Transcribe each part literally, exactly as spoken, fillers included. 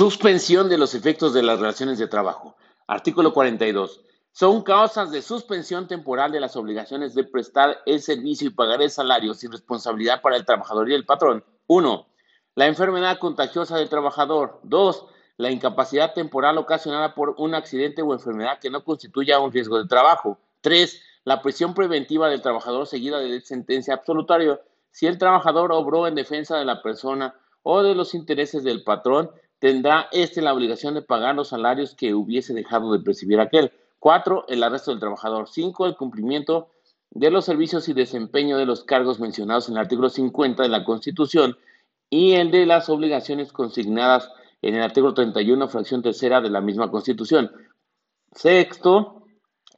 Suspensión de los efectos de las relaciones de trabajo. Artículo cuarenta y dos. Son causas de suspensión temporal de las obligaciones de prestar el servicio y pagar el salario sin responsabilidad para el trabajador y el patrón. uno. La enfermedad contagiosa del trabajador. dos. La incapacidad temporal ocasionada por un accidente o enfermedad que no constituya un riesgo de trabajo. tres. La prisión preventiva del trabajador seguida de sentencia absolutoria si el trabajador obró en defensa de la persona o de los intereses del patrón. Tendrá este la obligación de pagar los salarios que hubiese dejado de percibir aquel. cuatro. El arresto del trabajador. cinco. El cumplimiento de los servicios y desempeño de los cargos mencionados en el artículo cincuenta de la Constitución y el de las obligaciones consignadas en el artículo treinta y uno, fracción tercera de la misma Constitución. Sexto,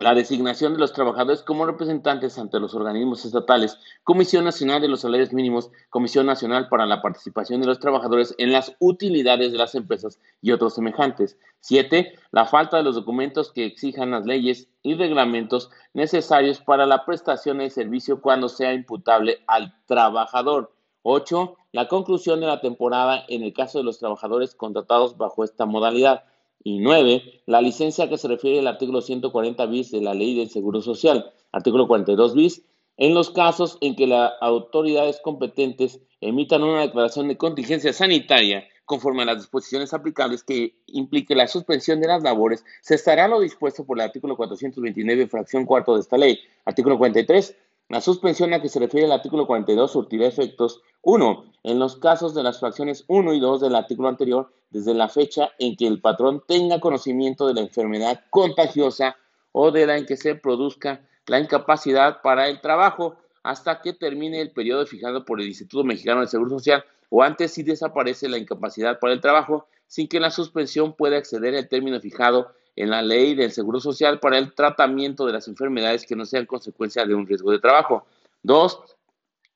la designación de los trabajadores como representantes ante los organismos estatales, Comisión Nacional de los Salarios Mínimos, Comisión Nacional para la Participación de los Trabajadores en las Utilidades de las Empresas y otros semejantes. siete. La falta de los documentos que exijan las leyes y reglamentos necesarios para la prestación del servicio cuando sea imputable al trabajador. ocho. La conclusión de la temporada en el caso de los trabajadores contratados bajo esta modalidad. Y nueve, la licencia que se refiere al artículo ciento cuarenta bis de la Ley del Seguro Social, artículo cuarenta y dos bis, en los casos en que las autoridades competentes emitan una declaración de contingencia sanitaria conforme a las disposiciones aplicables que implique la suspensión de las labores, se estará lo dispuesto por el artículo cuatrocientos veintinueve, fracción cuarto de esta ley. Artículo cuarenta y tres, la suspensión a que se refiere el artículo cuarenta y dos surtirá efectos. uno. En los casos de las fracciones uno y dos del artículo anterior, desde la fecha en que el patrón tenga conocimiento de la enfermedad contagiosa o de la en que se produzca la incapacidad para el trabajo, hasta que termine el periodo fijado por el Instituto Mexicano del Seguro Social o antes si desaparece la incapacidad para el trabajo, sin que la suspensión pueda exceder el término fijado en la Ley del Seguro Social para el tratamiento de las enfermedades que no sean consecuencia de un riesgo de trabajo. dos.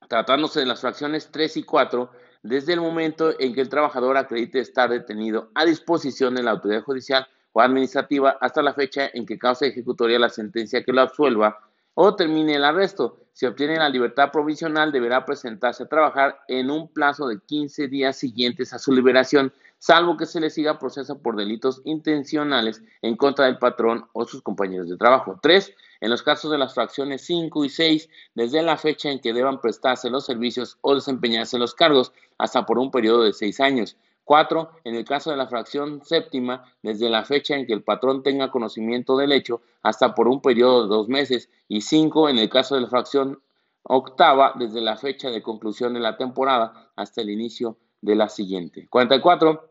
Tratándose de las fracciones tres y cuatro, desde el momento en que el trabajador acredite estar detenido a disposición de la autoridad judicial o administrativa hasta la fecha en que causa ejecutoria la sentencia que lo absuelva o termine el arresto. Si obtiene la libertad provisional, deberá presentarse a trabajar en un plazo de quince días siguientes a su liberación, salvo que se le siga proceso por delitos intencionales en contra del patrón o sus compañeros de trabajo. tres. En los casos de las fracciones cinco y seis, desde la fecha en que deban prestarse los servicios o desempeñarse los cargos, hasta por un periodo de seis años. cuatro. En el caso de la fracción séptima, desde la fecha en que el patrón tenga conocimiento del hecho, hasta por un periodo de dos meses. Y cinco. En el caso de la fracción octava, desde la fecha de conclusión de la temporada hasta el inicio de la siguiente. cuarenta y cuatro.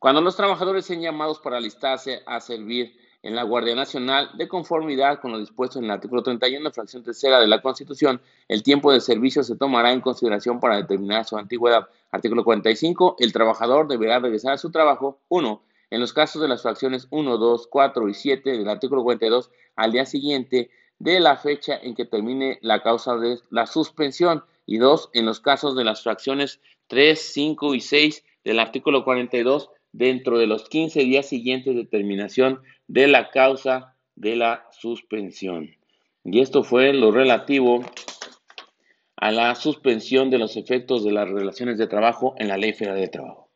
Cuando los trabajadores sean llamados para alistarse a servir en la Guardia Nacional, de conformidad con lo dispuesto en el artículo treinta y uno, fracción tercera de la Constitución, el tiempo de servicio se tomará en consideración para determinar su antigüedad. Artículo cuarenta y cinco. El trabajador deberá regresar a su trabajo, uno. En los casos de las fracciones uno, dos, cuatro y siete del artículo cuarenta y dos, al día siguiente de la fecha en que termine la causa de la suspensión, y dos. En los casos de las fracciones tres, cinco y seis del artículo cuarenta y dos, dentro de los quince días siguientes de terminación de la causa de la suspensión. Y esto fue lo relativo a la suspensión de los efectos de las relaciones de trabajo en la Ley Federal de Trabajo.